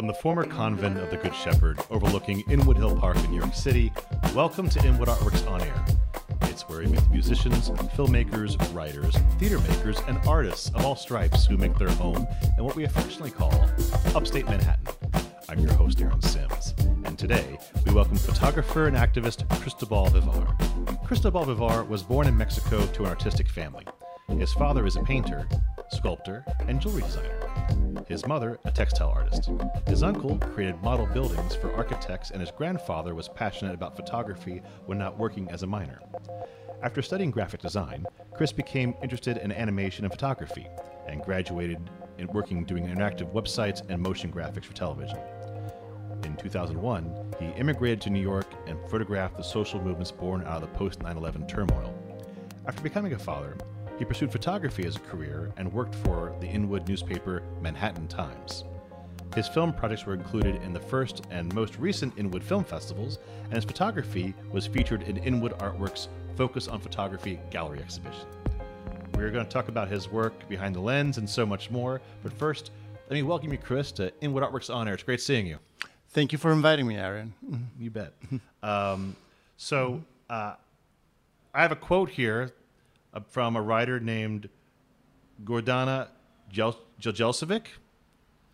From the former convent of the Good Shepherd overlooking Inwood Hill Park in New York City, welcome to Inwood Artworks On Air. It's where we meet musicians, filmmakers, writers, theater makers, and artists of all stripes who make their home in what we affectionately call upstate Manhattan. I'm your host, Aaron Sims, and today we welcome photographer and activist Cristobal Vivar. Cristobal Vivar was born in Mexico to an artistic family. His father is a painter, sculptor, and jewelry designer. His mother, a textile artist. His uncle created model buildings for architects, and his grandfather was passionate about photography when not working as a miner. After studying graphic design, Chris became interested in animation and photography, and graduated in working doing interactive websites and motion graphics for television. In 2001, he immigrated to New York and photographed the social movements born out of the post-9/11 turmoil. After becoming a father, he pursued photography as a career and worked for the Inwood newspaper Manhattan Times. His film projects were included in the first and most recent Inwood Film Festivals, and his photography was featured in Inwood Artworks' Focus on Photography gallery exhibition. We're going to talk about his work behind the lens and so much more, but first, let me welcome you, Chris, to Inwood Artworks On Air. It's great seeing you. Thank you for inviting me, Aaron. You bet. I have a quote here from a writer named Gordana Jeljelcevic.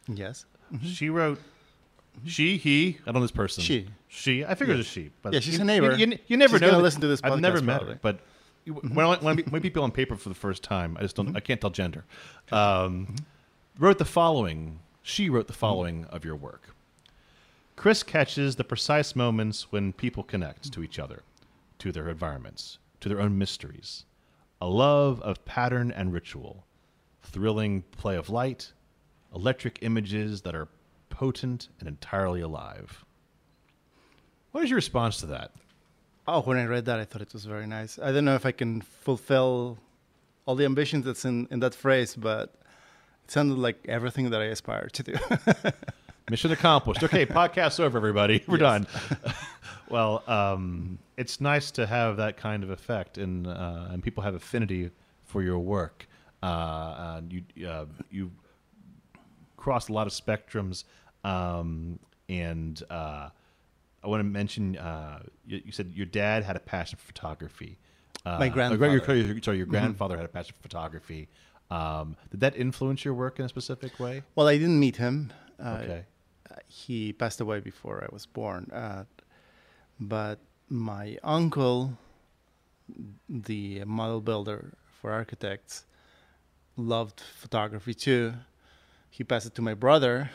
Yes. Mm-hmm. She wrote, I don't know this person. She. I figured It was a she. But yeah, she's a neighbor. You never know. Listen to this podcast, I've never met her, but when people on paper for the first time, I just don't. I can't tell gender. She wrote the following of your work. Chris catches the precise moments when people connect to each other, to their environments, to their own mysteries. A love of pattern and ritual, thrilling play of light, electric images that are potent and entirely alive. What is your response to that? Oh, when I read that, I thought it was very nice. I don't know if I can fulfill all the ambitions that's in that phrase, but it sounded like everything that I aspire to do. Mission accomplished. Okay, podcast's over, everybody. We're done. Well, it's nice to have that kind of effect, and people have affinity for your work. You cross a lot of spectrums, and I want to mention you said your dad had a passion for photography. My grandfather. Your grandfather had a passion for photography. Did that influence your work in a specific way? Well, I didn't meet him. Okay. He passed away before I was born. But my uncle, the model builder for architects, loved photography too. He passed it to my brother.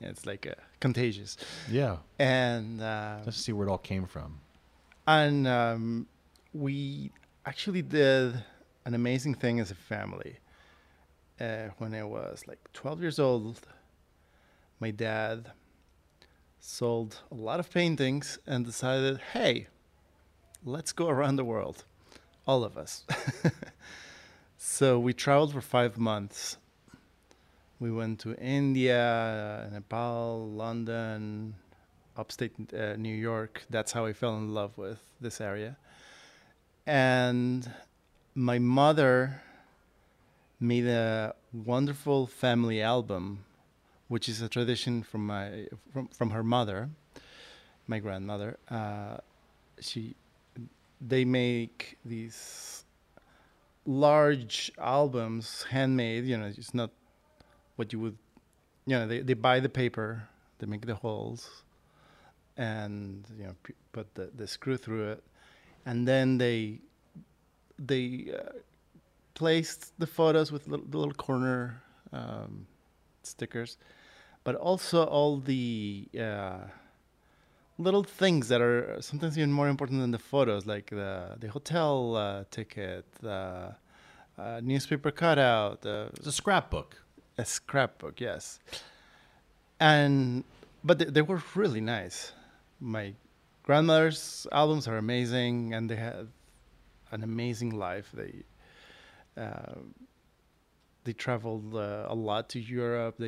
It's like contagious. Yeah. And let's see where it all came from. And we actually did an amazing thing as a family. When I was like 12 years old, my dad sold a lot of paintings and decided, hey, let's go around the world, all of us. So we traveled for 5 months. We went to India, Nepal, London, upstate New York. That's how I fell in love with this area. And my mother made a wonderful family album, which is a tradition from her mother, my grandmother. They make these large albums, handmade. You know, it's not what you would. You know, they buy the paper, they make the holes, and put the screw through it, and then they placed the photos with the little corner stickers. But also all the little things that are sometimes even more important than the photos, like the hotel ticket, the newspaper cutout. It's a scrapbook. A scrapbook, yes. But they were really nice. My grandmother's albums are amazing, and they had an amazing life. They traveled a lot to Europe.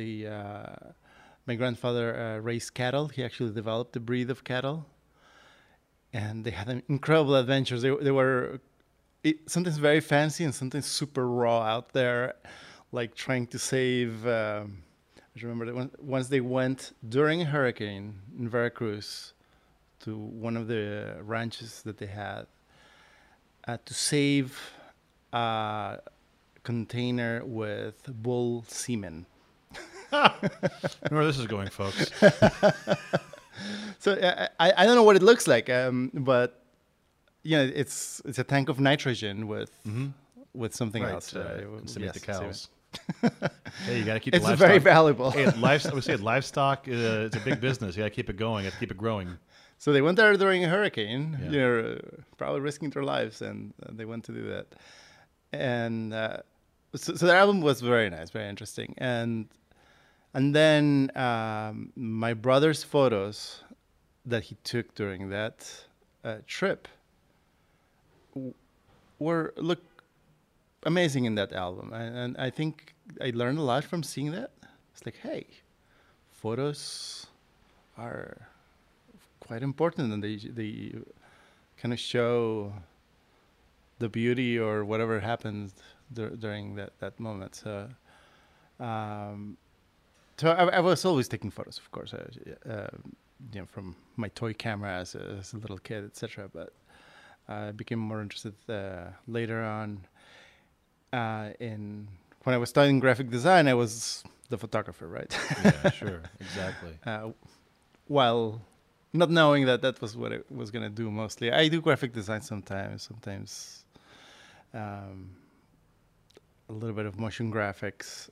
My grandfather raised cattle. He actually developed a breed of cattle, and they had incredible adventures. They were sometimes very fancy and sometimes super raw out there, like trying to save I just remember that once they went during a hurricane in Veracruz to one of the ranches that they had to save a container with bull semen. I know where this is going, folks. So I don't know what it looks like, but you know, it's a tank of nitrogen with something else. Inseminate the cows. Hey, you got to keep it's the livestock. Very valuable. Hey, we say livestock. It's a big business. You got to keep it going. You got to keep it growing. So they went there during a hurricane. Yeah. You know, probably risking their lives, and they went to do that. And so the album was very nice, very interesting, and then my brother's photos that he took during that trip look amazing in that album, and I think I learned a lot from seeing that. It's like, hey, photos are quite important, and they kind of show the beauty or whatever happened during that moment. So, I was always taking photos, of course, you know, from my toy camera as a little kid, etc. But I became more interested later on. When I was studying graphic design, I was the photographer, right? Yeah, sure, exactly. While not knowing that was what I was gonna do mostly. I do graphic design sometimes. A little bit of motion graphics,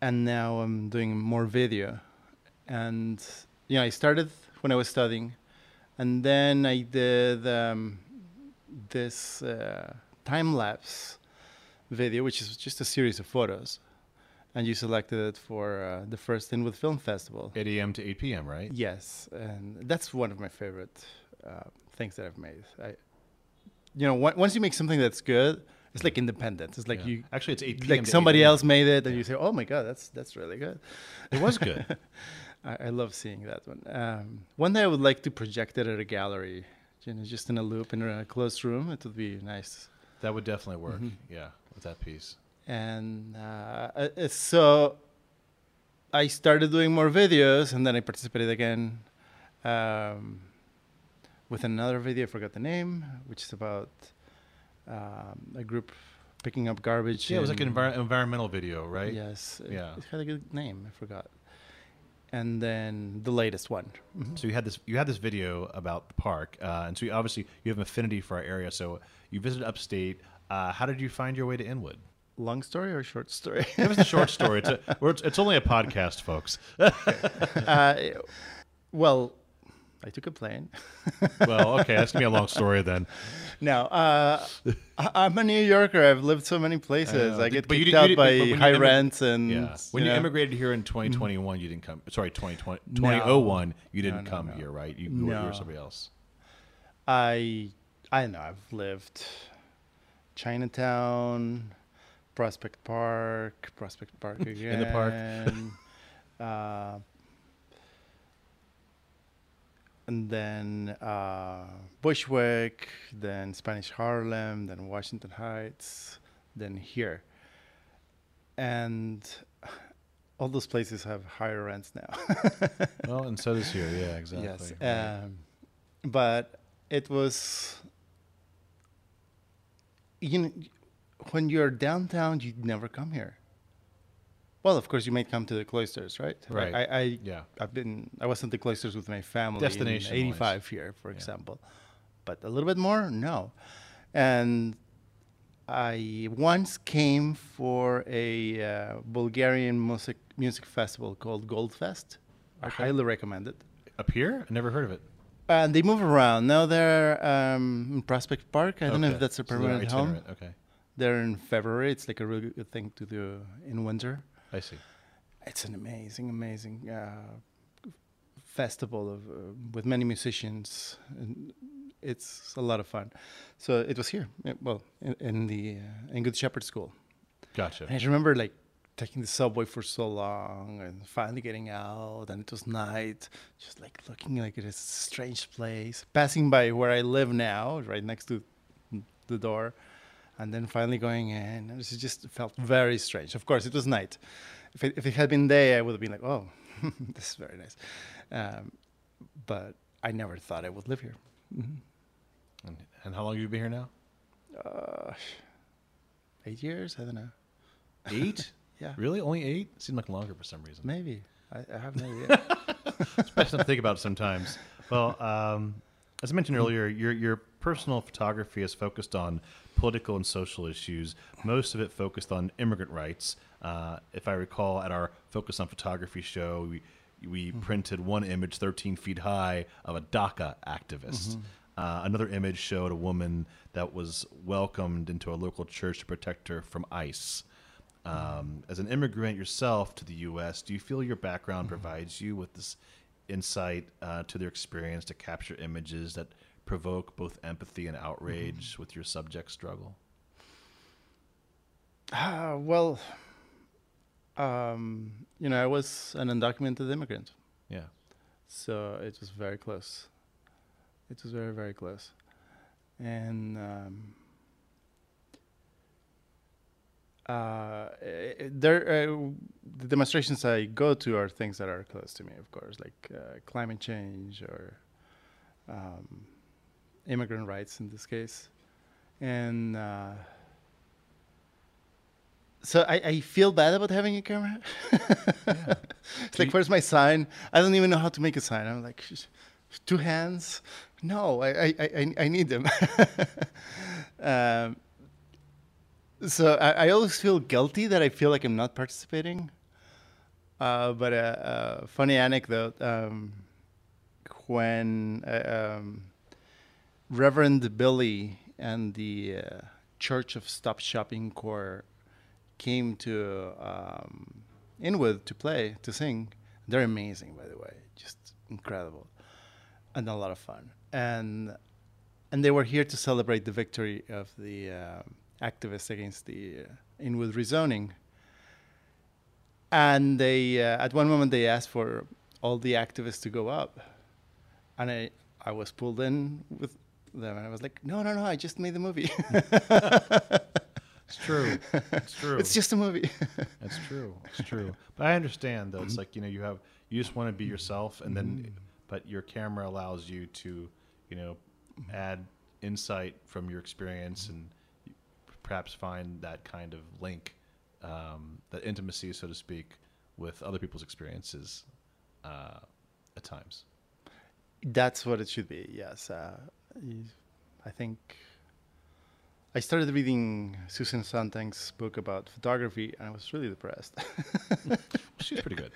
and now I'm doing more video. And you know, I started when I was studying, and then I did this time lapse video, which is just a series of photos, and you selected it for the first Inwood Film Festival. 8 a.m. to 8 p.m., right? Yes, and that's one of my favorite things that I've made. You know, once you make something that's good. It's like independent. It's like you actually it's 8 p.m. like somebody else made it, and you say, "Oh my God, that's really good." It was good. I love seeing that one. One day I would like to project it at a gallery, you know, just in a loop in a closed room. It would be nice. That would definitely work. Mm-hmm. Yeah, with that piece. And so I started doing more videos, and then I participated again with another video. I forgot the name, which is about. A group picking up garbage. Yeah, it was like an environmental video, right? Yes. Yeah. It had a good name. I forgot. And then the latest one. Mm-hmm. So you had this video about the park, and so obviously you have an affinity for our area. So you visited upstate. How did you find your way to Inwood? Long story or short story? It was a short story. It's only a podcast, folks. Well. I took a plane. Well, okay, that's gonna be a long story then. No, I'm a New Yorker. I've lived so many places. I get kicked out by high rents and. Yeah. When you immigrated here in 2021, you didn't come. Sorry, 2001, you didn't come here, right? You were here somebody else. I know. I've lived Chinatown, Prospect Park again. In the park. And then Bushwick, then Spanish Harlem, then Washington Heights, then here. And all those places have higher rents now. Well, and so does here. Yeah, exactly. Yes. Right. But it was, you know, when you're downtown, you'd never come here. Well, of course, you might come to the cloisters, right? Right. I was in the cloisters with my family. Destination. In 85 here, for example. But a little bit more, no. And I once came for a Bulgarian music festival called Goldfest. Okay. I highly recommend it. Up here? I never heard of it. And they move around. Now they're in Prospect Park. I don't know if that's a permanent home. Okay. They're in February. It's like a really good thing to do in winter. I see. It's an amazing, amazing festival with many musicians. And it's a lot of fun. So it was here, in Good Shepherd School. Gotcha. And I remember like taking the subway for so long and finally getting out, and it was night, just like looking like it is a strange place. Passing by where I live now, right next to the door. And then finally going in, it just felt very strange. Of course, it was night. If it had been there, I would have been like, oh, this is very nice. But I never thought I would live here. Mm-hmm. And how long have you been here now? 8 years? I don't know. 8? Yeah. Really? Only 8? It seemed like longer for some reason. Maybe. I have no idea. It's best to think about sometimes. Well, as I mentioned earlier, your personal photography is focused on political and social issues. Most of it focused on immigrant rights. If I recall, at our Focus on Photography show, we printed one image 13 feet high of a DACA activist. Mm-hmm. Another image showed a woman that was welcomed into a local church to protect her from ICE. As an immigrant yourself to the U.S., do you feel your background provides you with this insight to their experience to capture images that provoke both empathy and outrage with your subject's struggle? You know, I was an undocumented immigrant. Yeah. So it was very close. It was very, very close. And the demonstrations I go to are things that are close to me, of course, like climate change or immigrant rights in this case. And so I feel bad about having a camera. Yeah. It's like, where's my sign? I don't even know how to make a sign. I'm like, two hands? No, I need them. So I always feel guilty that I feel like I'm not participating. But a funny anecdote, when Reverend Billy and the Church of Stop Shopping Corps came to Inwood to sing, they're amazing, by the way, just incredible and a lot of fun. And they were here to celebrate the victory of the... activists against the Inwood rezoning. And they, at one moment, they asked for all the activists to go up. And I was pulled in with them, and I was like, no, I just made the movie. It's true. It's true. It's just a movie. That's true. It's true. But I understand, though. It's like, you know, you just want to be yourself, and then, but your camera allows you to, you know, add insight from your experience and perhaps find that kind of link, that intimacy, so to speak, with other people's experiences at times. That's what it should be, yes. I think I started reading Susan Sontag's book about photography, and I was really depressed. She's pretty good.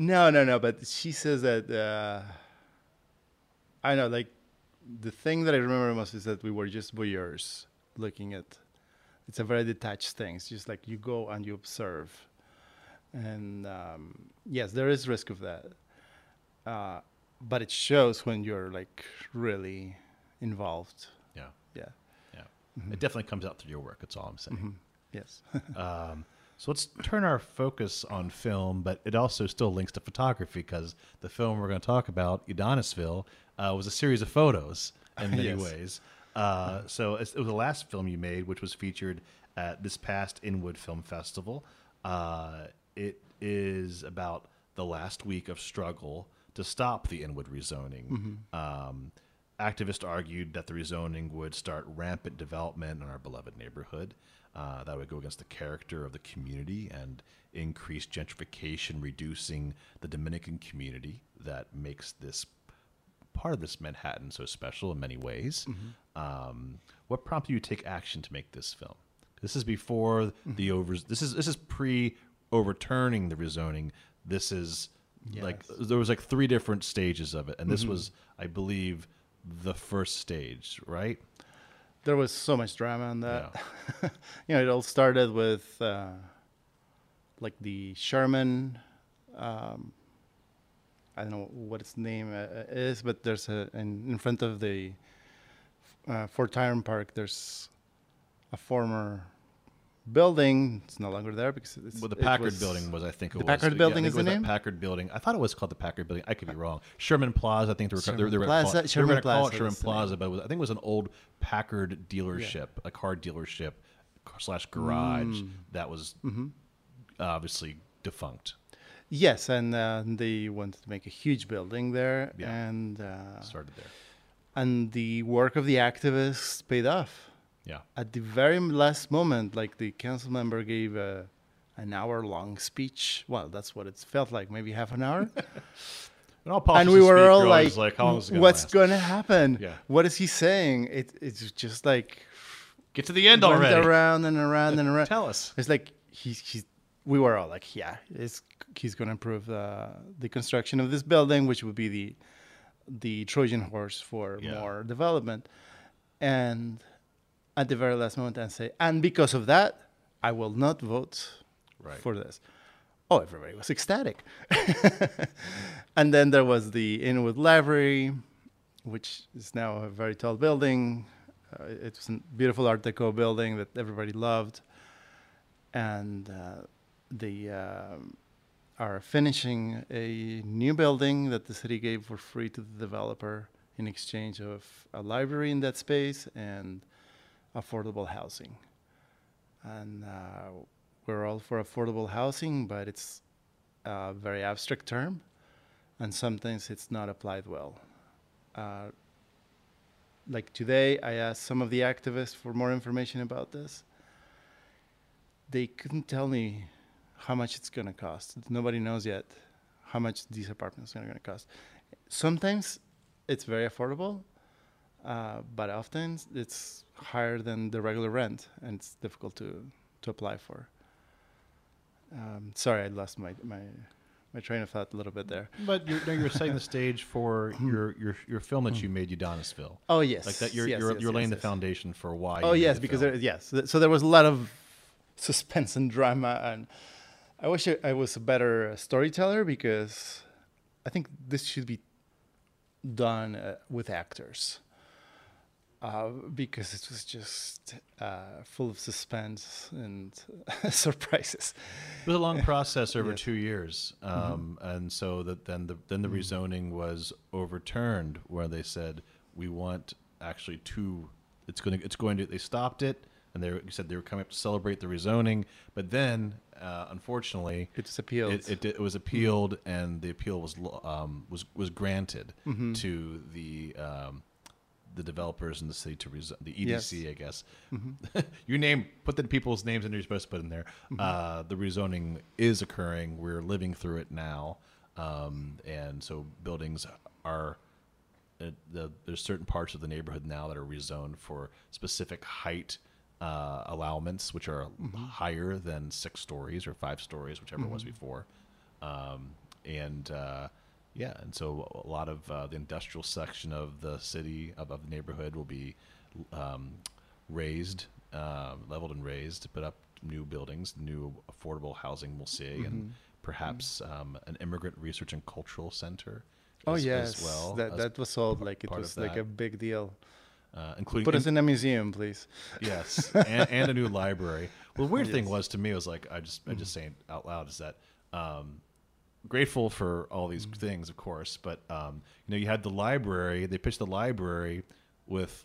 No, but she says that, I know, like, the thing that I remember most is that we were just voyeurs looking at, it's a very detached thing. It's just like you go and you observe. And yes, there is risk of that. But it shows when you're like really involved. Yeah. Yeah. Yeah. Mm-hmm. It definitely comes out through your work. That's all I'm saying. Mm-hmm. Yes. So let's turn our focus on film, but it also still links to photography because the film we're going to talk about, Udonisville, was a series of photos in many ways. So it was the last film you made, which was featured at this past Inwood Film Festival. It is about the last week of struggle to stop the Inwood rezoning. Mm-hmm. Activists argued that the rezoning would start rampant development in our beloved neighborhood. That would go against the character of the community and increase gentrification, reducing the Dominican community that makes this part of this Manhattan so special in many ways. Mm-hmm. What prompted you to take action to make this film? This is before the This is pre-overturning the rezoning. This is like there was like 3 different stages of it, and this was, I believe, the first stage, right? There was so much drama on that. Yeah. You know, it all started with like the Sherman, I don't know what its name is, but there's in front of the Fort Tyron Park, there's a former building. It's no longer there because it's... Well, the Packard Building was, I think it was. The Packard Building is the name? Packard Building. I thought it was called the Packard Building. I could be wrong. Sherman Plaza, I think they were going to call it Sherman Plaza, but I think it was an old Packard dealership, a car dealership / garage that was obviously defunct. Yes, and they wanted to make a huge building there, and started there. And the work of the activists paid off. Yeah. At the very last moment, like, the council member gave an hour-long speech. Well, that's what it felt like, maybe half an hour. And we were all like, how long is it gonna what's going to happen? Yeah. What is he saying? It's just like... Get to the end already. Around and around and around. Tell us. It's like we were all like, yeah, he's going to approve the construction of this building, which would be the Trojan horse for more development. And at the very last moment, I say, and because of that, I will not vote for this. Oh, everybody was ecstatic. And then there was the Inwood Library, which is now a very tall building. It was a beautiful Art Deco building that everybody loved. And they are finishing a new building that the city gave for free to the developer in exchange of a library in that space and affordable housing. And we're all for affordable housing, but it's a very abstract term, and sometimes it's not applied well. Like today, I asked some of the activists for more information about this. They couldn't tell me how much it's going to cost. Nobody knows yet how much these apartments are going to cost. Sometimes it's very affordable, but often it's higher than the regular rent, and it's difficult to apply for. Sorry, I lost my train of thought a little bit there. But you're setting the stage for your film that you made, Udonisville. Oh yes, like that. You're laying the foundation for why. Oh yes, because so there was a lot of suspense and drama, and I wish I was a better storyteller, because I think this should be done with actors, because it was just full of suspense and surprises. It was a long process over 2 years, and so that then the rezoning was overturned, where they said we want actually two. They stopped it. And they said they were coming up to celebrate the rezoning, but then, unfortunately, it was appealed, and the appeal was granted to the developers in the city, to the EDC, I guess. Put the people's names in. You're supposed to put in there. The rezoning is occurring. We're living through it now, and so buildings are. There's certain parts of the neighborhood now that are rezoned for specific height. Allowments, which are higher than 6 stories or 5 stories, whichever it was before, and so a lot of the industrial section of the city of the neighborhood will be raised, leveled and raised to put up new buildings, new affordable housing. We'll see, and perhaps an immigrant research and cultural center. As well, that was all like it was like a big deal. Including put us in a museum, please. Yes, and a new library. Well, the weird thing was to me was like I just saying out loud is that grateful for all these things, of course, but you had the library. They pitched the library with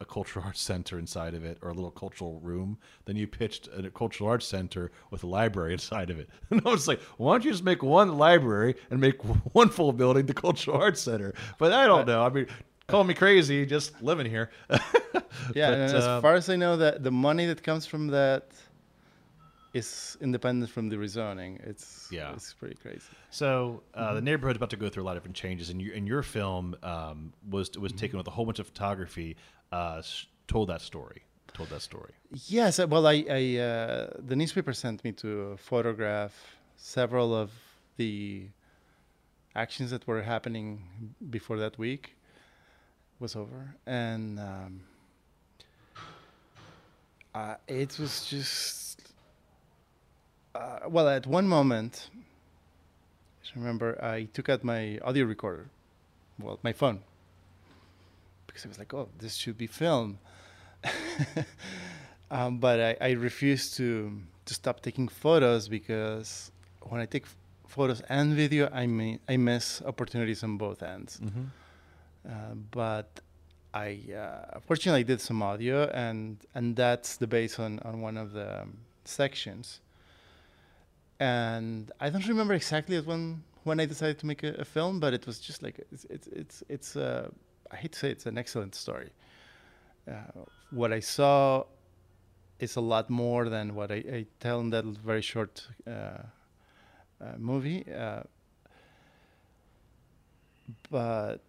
a cultural arts center inside of it, or a little cultural room. Then you pitched a cultural arts center with a library inside of it. And I was like, why don't you just make one library and make one full building the cultural arts center? But I don't know. I mean. Call me crazy, just living here. But, as far as I know, that the money that comes from that is independent from the rezoning. It's pretty crazy. So the neighborhood's about to go through a lot of different changes, and your film was taken with a whole bunch of photography, told that story. Yes, well, I the newspaper sent me to photograph several of the actions that were happening before that week was over, and it was just well. At one moment, I remember I took out my audio recorder, well, my phone, because I was like, "Oh, this should be film," but I refused to stop taking photos, because when I take photos and video, I miss opportunities on both ends. But I fortunately did some audio, and that's the base on one of the sections. And I don't remember exactly when I decided to make a film, but it was just like, it's I hate to say it's an excellent story. What I saw is a lot more than what I tell in that very short movie. But,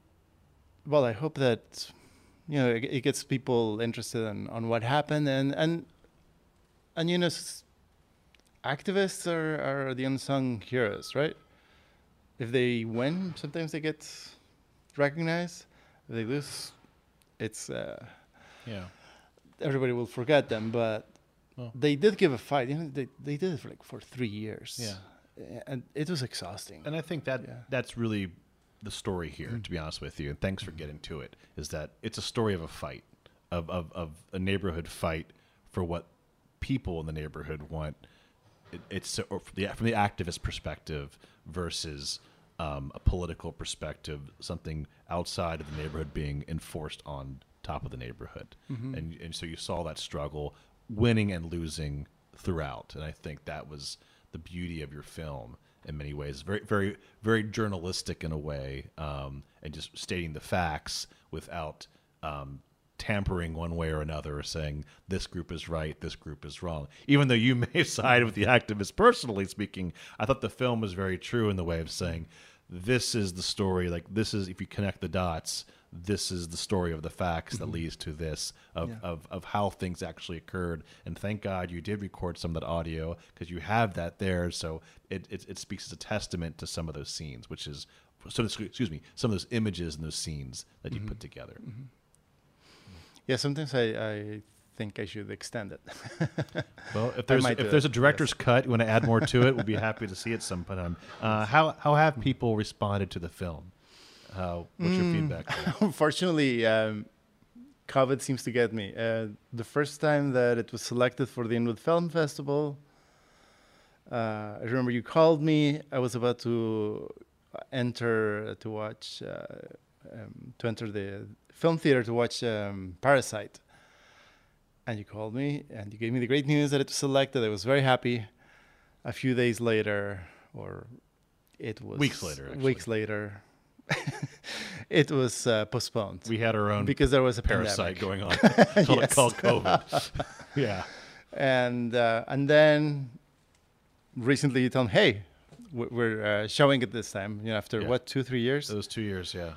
well, I hope that, you know, it gets people interested on what happened. And you know, activists are the unsung heroes, right? If they win, sometimes they get recognized. If they lose, it's... yeah. Everybody will forget them, but they did give a fight. You know, they did it for 3 years. Yeah. And it was exhausting. And I think that that's really the story here, to be honest with you. And thanks for getting to it, is that it's a story of a fight, of a neighborhood fight for what people in the neighborhood want. It's from the activist perspective versus a political perspective, something outside of the neighborhood being enforced on top of the neighborhood. And so you saw that struggle, winning and losing throughout. And I think that was the beauty of your film in many ways. Very, very, very journalistic in a way, and just stating the facts without tampering one way or another, or saying this group is right, this group is wrong. Even though you may side with the activists personally speaking, I thought the film was very true in the way of saying, this is the story, like this is, if you connect the dots, this is the story of the facts that leads to this, of how things actually occurred. And thank God you did record some of that audio, because you have that there. So it speaks as a testament to some of those scenes, which is, some of those images and those scenes that you put together. Yeah, sometimes I think I should extend it. Well, if there's a director's cut, you want to add more to it, we'll be happy to see it sometime. How have people responded to the film? What's your feedback? Unfortunately, COVID seems to get me. The first time that it was selected for the Inwood Film Festival, I remember you called me. I was about to enter to enter the film theater to watch Parasite. And you called me and you gave me the great news that it was selected. I was very happy. A few days later, or it was... Weeks later. It was postponed. We had our own, because there was a Parasite pandemic going on. Yes. Called COVID. Yeah. And then recently you tell them, hey, we're showing it this time, you know, after what, 2-3 years? It was 2 years, yeah.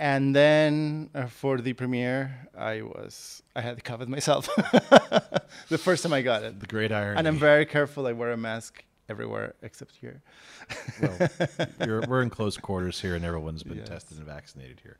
And then for the premiere, I had COVID myself. The first time I got it. The great irony. And I'm very careful. I wear a mask everywhere except here. Well, we're in close quarters here, and everyone's been tested and vaccinated here.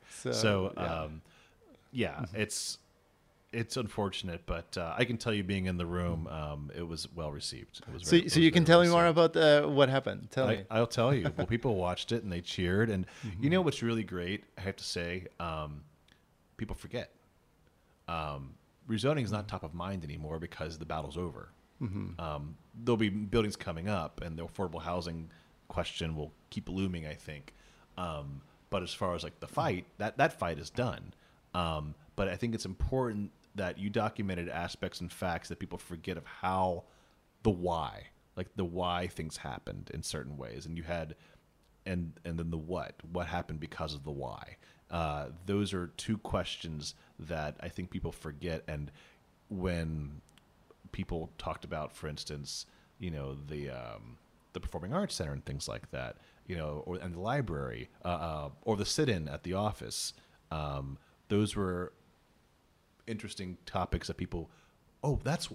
It's unfortunate, but I can tell you, being in the room, it was well received. So you can tell me more about what happened. Tell me. I'll tell you. Well, people watched it and they cheered, and you know what's really great, I have to say, people forget. Rezoning is not top of mind anymore because the battle's over. There'll be buildings coming up, and the affordable housing question will keep looming, I think. But as far as like the fight, that fight is done. But I think it's important that you documented aspects and facts that people forget of the why things happened in certain ways. And you had, and then the what happened because of the why. Those are two questions that I think people forget. And when people talked about, for instance, you know, the Performing Arts Center and things like that, you know, and the library, or the sit-in at the office, those were interesting topics that people, that's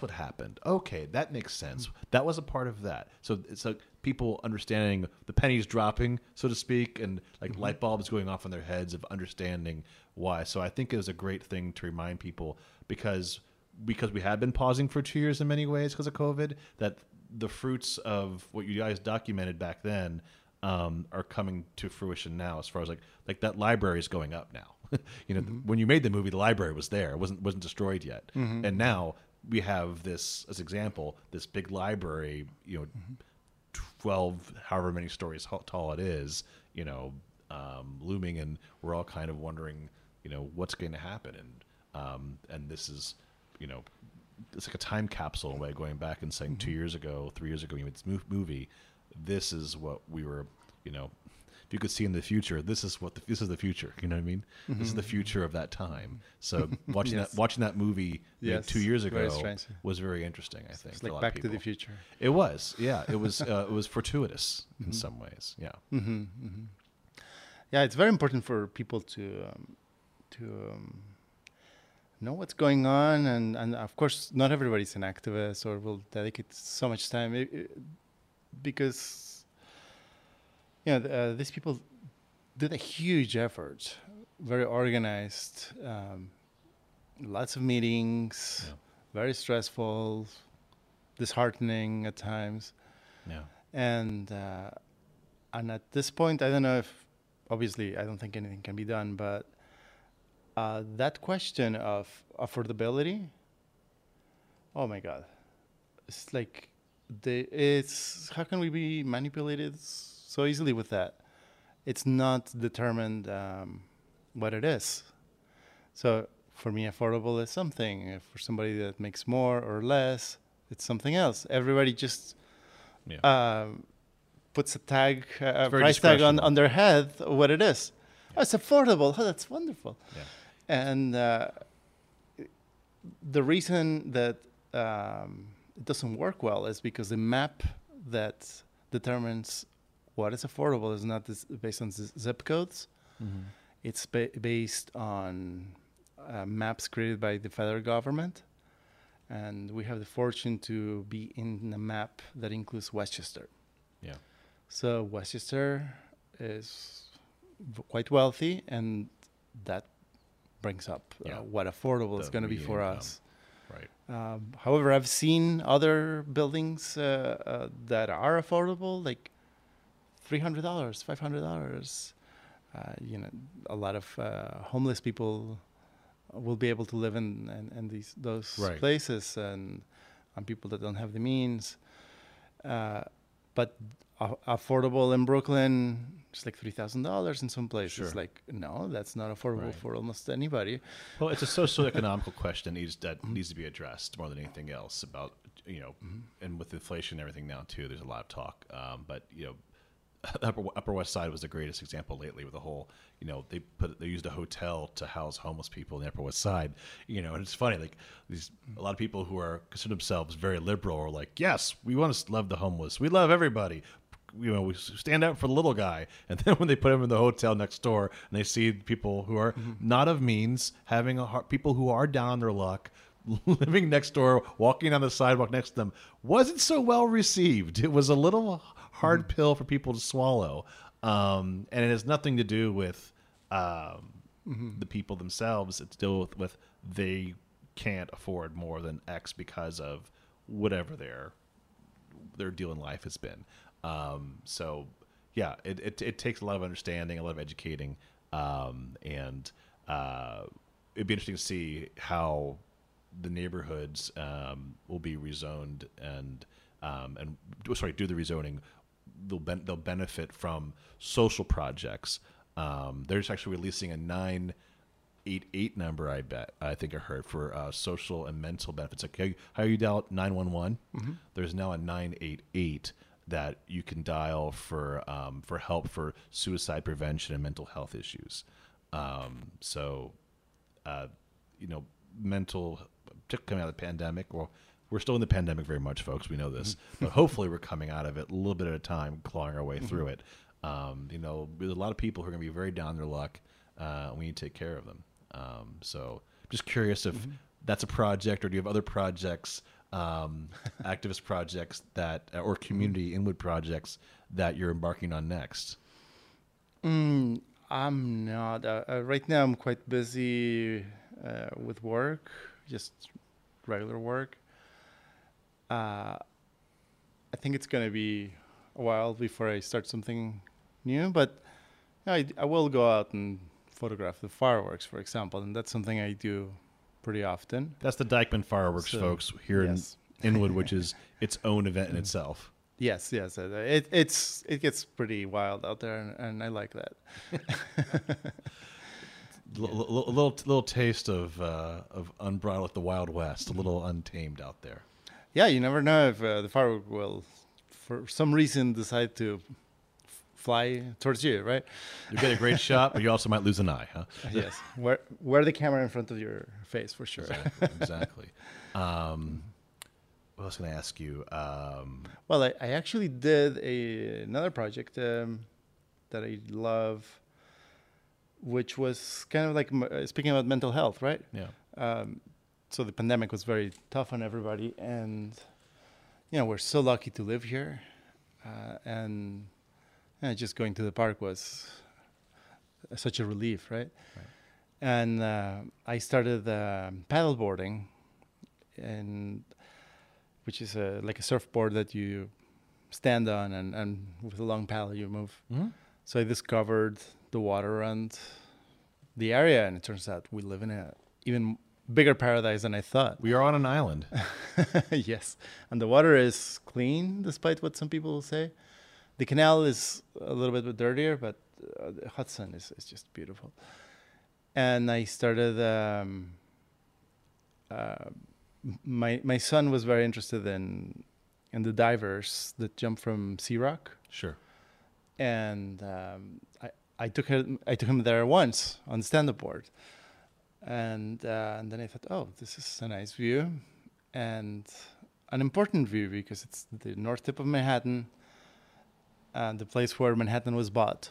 what happened. Okay, that makes sense. That was a part of that. So it's like people understanding the pennies dropping, so to speak, and like light bulbs going off in their heads of understanding why. So I think it was a great thing to remind people, because we had been pausing for 2 years in many ways because of COVID, that the fruits of what you guys documented back then are coming to fruition now, as far as like that library is going up now. You know, when you made the movie, the library was there. It wasn't destroyed yet. And now we have this, as example, this big library, you know, 12, however many stories tall it is, you know, looming, and we're all kind of wondering, you know, what's going to happen. And this is, you know, it's like a time capsule in a way, going back and saying 2 years ago, 3 years ago, we made this movie. This is what we were, you know, if you could see in the future, this is what the, this is the future. You know what I mean? Mm-hmm. This is the future of that time. So watching yes. that, watching that movie yes. 2 years ago was very interesting. I think it's like Back to the Future. It was, yeah, it was fortuitous mm-hmm. in some ways. Yeah. Mm-hmm. Mm-hmm. Yeah. It's very important for people to know what's going on. And of course, not everybody's an activist or will dedicate so much time because, you know, these people did a huge effort, very organized, lots of meetings, yeah. very stressful, disheartening at times. Yeah. And at this point, I don't know if, obviously, I don't think anything can be done, but that question of affordability, oh my God, it's like, how can we be manipulated so easily with that? It's not determined what it is. So for me, affordable is something. For somebody that makes more or less, it's something else. Everybody just yeah. Puts a tag, a price tag on their head, what it is. Yeah. Oh, it's affordable. Oh, that's wonderful. Yeah. And the reason that it doesn't work well is because the map that determines what is affordable is not based on zip codes. Mm-hmm. It's based on maps created by the federal government. And we have the fortune to be in a map that includes Westchester. Yeah. So Westchester is quite wealthy, and that brings up yeah. What affordable is going to be for us. Right. However, I've seen other buildings that are affordable, like $300, $500. You know, a lot of homeless people will be able to live in those right. places, and people that don't have the means. But affordable in Brooklyn, it's like $3,000 in some places. Sure. Like, no, that's not affordable right. for almost anybody. Well, it's a socioeconomical question that needs to be addressed more than anything else about, you know, mm-hmm. and with inflation and everything now too, there's a lot of talk. But, you know, Upper West Side was the greatest example lately with the whole, you know, they used a hotel to house homeless people in the Upper West Side, you know, and it's funny, like a lot of people who are consider themselves very liberal are like, yes, we want to love the homeless. We love everybody. You know, we stand out for the little guy. And then when they put him in the hotel next door and they see people who are mm-hmm. not of means, having a heart, people who are down on their luck, living next door, walking on the sidewalk next to them, wasn't so well received. It was a little hard pill for people to swallow, and it has nothing to do with mm-hmm. the people themselves. It's deal with they can't afford more than X because of whatever their deal in life has been. So yeah, it takes a lot of understanding, a lot of educating, and it'd be interesting to see how the neighborhoods will be rezoned and do the rezoning. They'll benefit from social projects. They're just actually releasing a 988 number. I think I heard for social and mental benefits. Like how you dial 911. Mm-hmm. There's now a 988 that you can dial for help for suicide prevention and mental health issues. You know, mental coming out of the pandemic. Well, we're still in the pandemic very much, folks. We know this, but hopefully we're coming out of it a little bit at a time, clawing our way through it. You know, there's a lot of people who are going to be very down on their luck. We need to take care of them. So I'm just curious if that's a project, or do you have other projects, activist projects that, or community Inwood projects that you're embarking on next? I'm not, right now I'm quite busy, with work, just regular work. I think it's going to be a while before I start something new, but I will go out and photograph the fireworks, for example, and that's something I do pretty often. That's the Dykeman fireworks, folks, here yes. in Inwood, which is its own event in itself. Yes, yes. It gets pretty wild out there, and I like that. little taste of unbridled, the Wild West, a little untamed out there. Yeah, you never know if the firework will, for some reason, decide to fly towards you, right? You get a great shot, but you also might lose an eye, huh? Yes. Wear the camera in front of your face, for sure. Exactly. Exactly. What else can I ask you? Well, I actually did another project that I love, which was kind of like, speaking about mental health, right? Yeah. So the pandemic was very tough on everybody, and you know, we're so lucky to live here, and you know, just going to the park was such a relief, right? And I started paddleboarding, and which is like a surfboard that you stand on, and with a long paddle you move. Mm-hmm. So I discovered the water and the area, and it turns out we live in a even bigger paradise than I thought. We are on an island. Yes. And the water is clean, despite what some people will say. The canal is a little bit dirtier, but the Hudson is just beautiful. And I started... my son was very interested in the divers that jump from Sea Rock. Sure. And I took him there once on the stand-up board, and then I thought, oh, this is a nice view, and an important view because it's the north tip of Manhattan, the place where Manhattan was bought.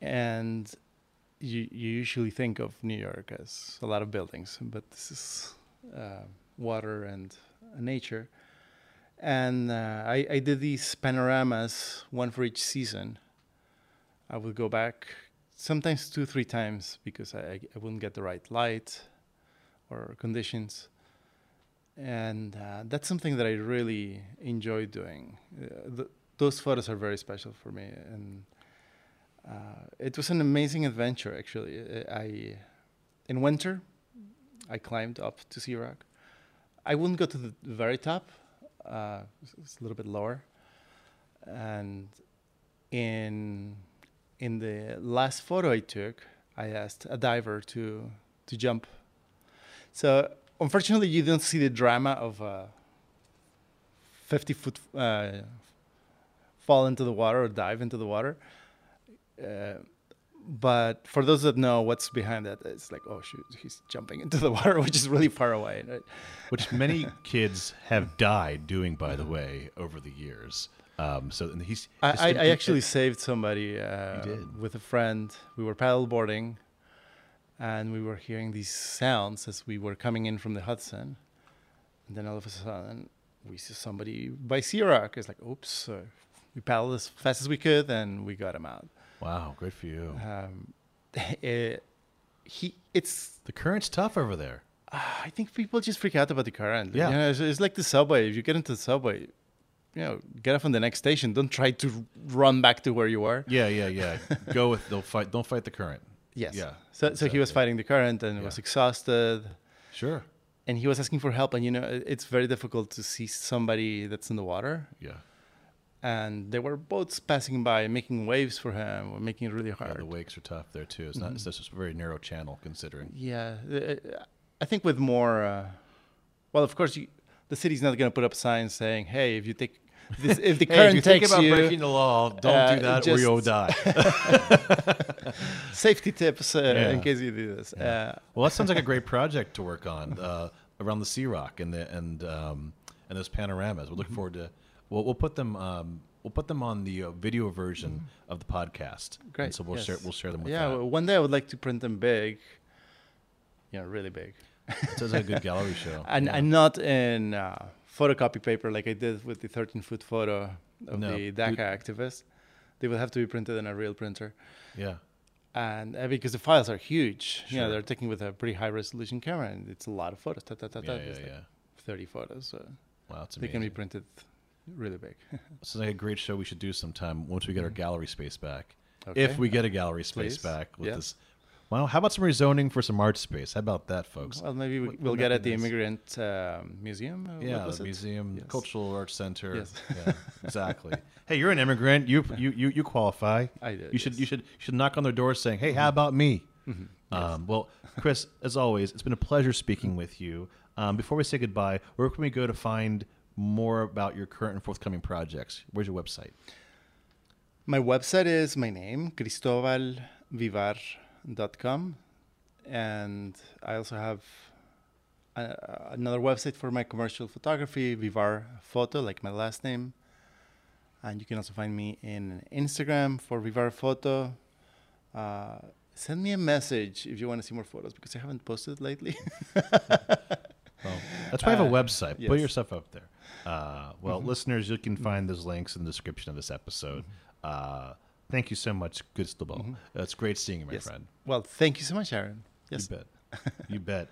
And you usually think of New York as a lot of buildings, but this is water and nature. And I did these panoramas, one for each season. I would go back sometimes 2-3 times because I wouldn't get the right light or conditions. And that's something that I really enjoy doing. Those photos are very special for me. And it was an amazing adventure, actually. In winter, I climbed up to Sea Rock. I wouldn't go to the very top. It's a little bit lower, and in the last photo I took, I asked a diver to jump. So unfortunately, you don't see the drama of a 50-foot fall into the water or dive into the water. But for those that know what's behind that, it's like, oh, shoot, he's jumping into the water, which is really far away. Right? Which many kids have died doing, by the way, over the years. I actually saved somebody with a friend. We were paddleboarding, and we were hearing these sounds as we were coming in from the Hudson. And then all of a sudden, we see somebody by Sea Rock. It's like, oops. So we paddled as fast as we could, and we got him out. Wow, good for you. The current's tough over there. I think people just freak out about the current. Yeah. You know, it's like the subway. If you get into the subway, you know, get off on the next station. Don't try to run back to where you are. Yeah. Go with don't fight the current. Yes. Yeah. So he was fighting the current and was exhausted. Sure. And he was asking for help, and you know, it's very difficult to see somebody that's in the water. Yeah. And there were boats passing by, making waves for him, or making it really hard. Yeah, the wakes are tough there, too. It's not just a very narrow channel, considering. Yeah. I think with more... well, of course, the city's not going to put up signs saying, hey, if you take... This, if the current takes you... Hey, if you think about breaking the law, don't do that or you'll die. Safety tips in case you do this. Yeah. Well, that sounds like a great project to work on around the Sea Rock and those panoramas. We're looking forward to... Well, we'll put them on the video version of the podcast. Great. And so we'll share them with you. Yeah, one day I would like to print them big. Yeah, really big. It sounds like a good gallery show. And not in photocopy paper like I did with the 13-foot photo of the DACA activist. They will have to be printed in a real printer. Yeah. And because the files are huge. Sure. You know, they're taken with a pretty high-resolution camera, and it's a lot of photos. Like 30 photos. So wow, that's amazing. They can be printed... really big. This is like a great show we should do sometime once we get our gallery space back. Okay. If we get a gallery space back with this Well, how about some rezoning for some art space? How about that, folks? Well, maybe we'll get at the Immigrant Museum. Yeah, the museum, yes. Cultural Arts Center. Yes. Yeah, exactly. Hey, you're an immigrant. You qualify. I did. You should knock on their door saying, "Hey, how about me?" Mm-hmm. Yes. Well, Chris, as always, it's been a pleasure speaking with you. Before we say goodbye, where can we go to find more about your current and forthcoming projects? Where's your website? My website is my name, CristobalVivar.com, and I also have another website for my commercial photography, Vivar Photo, like my last name. And you can also find me in Instagram for Vivar Photo. Send me a message if you want to see more photos, because I haven't posted lately. Well, that's why I have a website. Yes. Put your stuff up there. Listeners, you can find those links in the description of this episode. Thank you so much, Cristobal. Mm-hmm. It's great seeing you, my friend. Well, thank you so much, Aaron. Yes. You bet. You bet.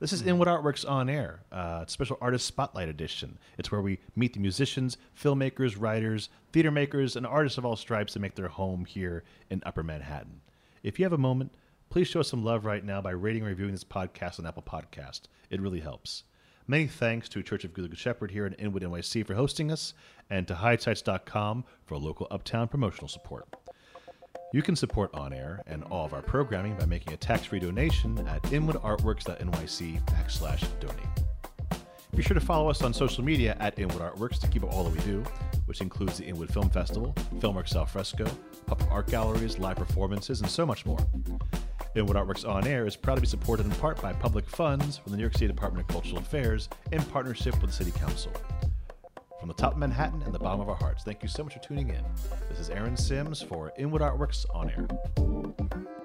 This is Inwood Artworks On Air. It's Special Artist Spotlight Edition. It's where we meet the musicians, filmmakers, writers, theater makers, and artists of all stripes that make their home here in Upper Manhattan. If you have a moment, please show us some love right now by rating and reviewing this podcast on Apple Podcasts. It really helps. Many thanks to Church of Good Shepherd here in Inwood, NYC for hosting us, and to HighTides.com for local uptown promotional support. You can support On Air and all of our programming by making a tax-free donation at inwoodartworks.nyc/donate. Be sure to follow us on social media at Inwood Artworks to keep up all that we do, which includes the Inwood Film Festival, Filmworks Al Fresco, pop-up art galleries, live performances, and so much more. Inwood Artworks On Air is proud to be supported in part by public funds from the New York State Department of Cultural Affairs in partnership with the City Council. From the top of Manhattan and the bottom of our hearts, thank you so much for tuning in. This is Aaron Sims for Inwood Artworks On Air.